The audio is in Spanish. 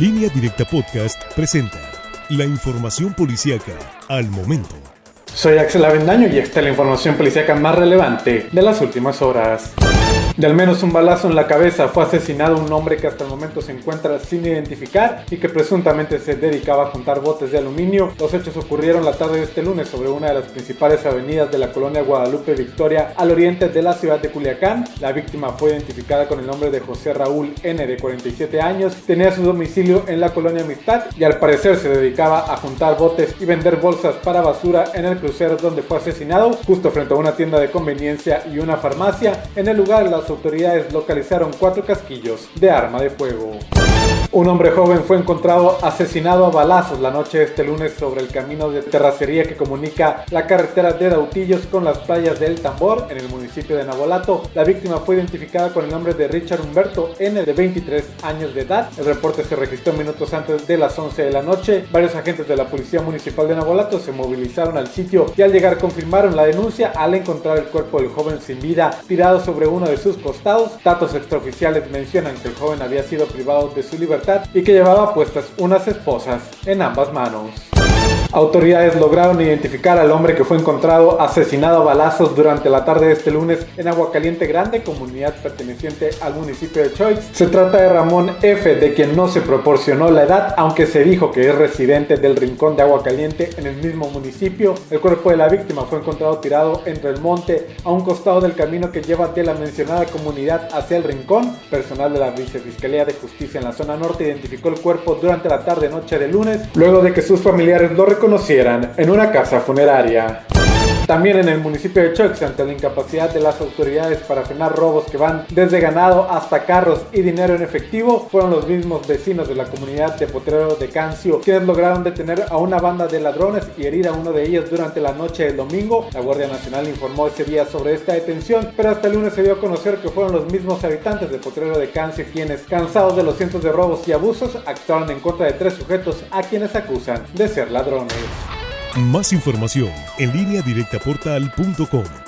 Línea Directa Podcast presenta la información policíaca al momento. Soy Axel Avendaño y esta es la información policíaca más relevante de las últimas horas. De al menos un balazo en la cabeza fue asesinado un hombre que hasta el momento se encuentra sin identificar y que presuntamente se dedicaba a juntar botes de aluminio. Los hechos ocurrieron la tarde de este lunes sobre una de las principales avenidas de la colonia Guadalupe Victoria al oriente de la ciudad de Culiacán. La víctima fue identificada con el nombre de José Raúl N. de 47 años, tenía su domicilio en la colonia Amistad y al parecer se dedicaba a juntar botes y vender bolsas para basura en el crucero donde fue asesinado, justo frente a una tienda de conveniencia y una farmacia. En el lugar las autoridades localizaron 4 casquillos de arma de fuego. Un hombre joven fue encontrado asesinado a balazos la noche de este lunes sobre el camino de terracería que comunica la carretera de Dautillos con las playas del Tambor, en el municipio de Navolato. La víctima fue identificada con el nombre de Richard Humberto N. de 23 años de edad. El reporte se registró minutos antes de las 11 de la noche. Varios agentes de la Policía Municipal de Navolato se movilizaron al sitio y al llegar confirmaron la denuncia al encontrar el cuerpo del joven sin vida tirado sobre uno de sus costados. Datos extraoficiales mencionan que el joven había sido privado de su libertad y que llevaba puestas unas esposas en ambas manos. Autoridades lograron identificar al hombre que fue encontrado asesinado a balazos durante la tarde de este lunes en Agua Caliente Grande, comunidad perteneciente al municipio de Choix. Se trata de Ramón F., de quien no se proporcionó la edad, aunque se dijo que es residente del Rincón de Agua Caliente en el mismo municipio. El cuerpo de la víctima fue encontrado tirado entre el monte a un costado del camino que lleva de la mencionada comunidad hacia el Rincón. Personal de la Vicefiscalía de Justicia en la zona norte identificó el cuerpo durante la tarde-noche de lunes, luego de que sus familiares lo reconocieran en una casa funeraria. También en el municipio de Choix, ante la incapacidad de las autoridades para frenar robos que van desde ganado hasta carros y dinero en efectivo, fueron los mismos vecinos de la comunidad de Potrero de Cancio quienes lograron detener a una banda de ladrones y herir a uno de ellos durante la noche del domingo. La Guardia Nacional informó ese día sobre esta detención, pero hasta el lunes se dio a conocer que fueron los mismos habitantes de Potrero de Cancio quienes, cansados de los cientos de robos y abusos, actuaron en contra de 3 sujetos a quienes acusan de ser ladrones. Más información en lineadirectaportal.com.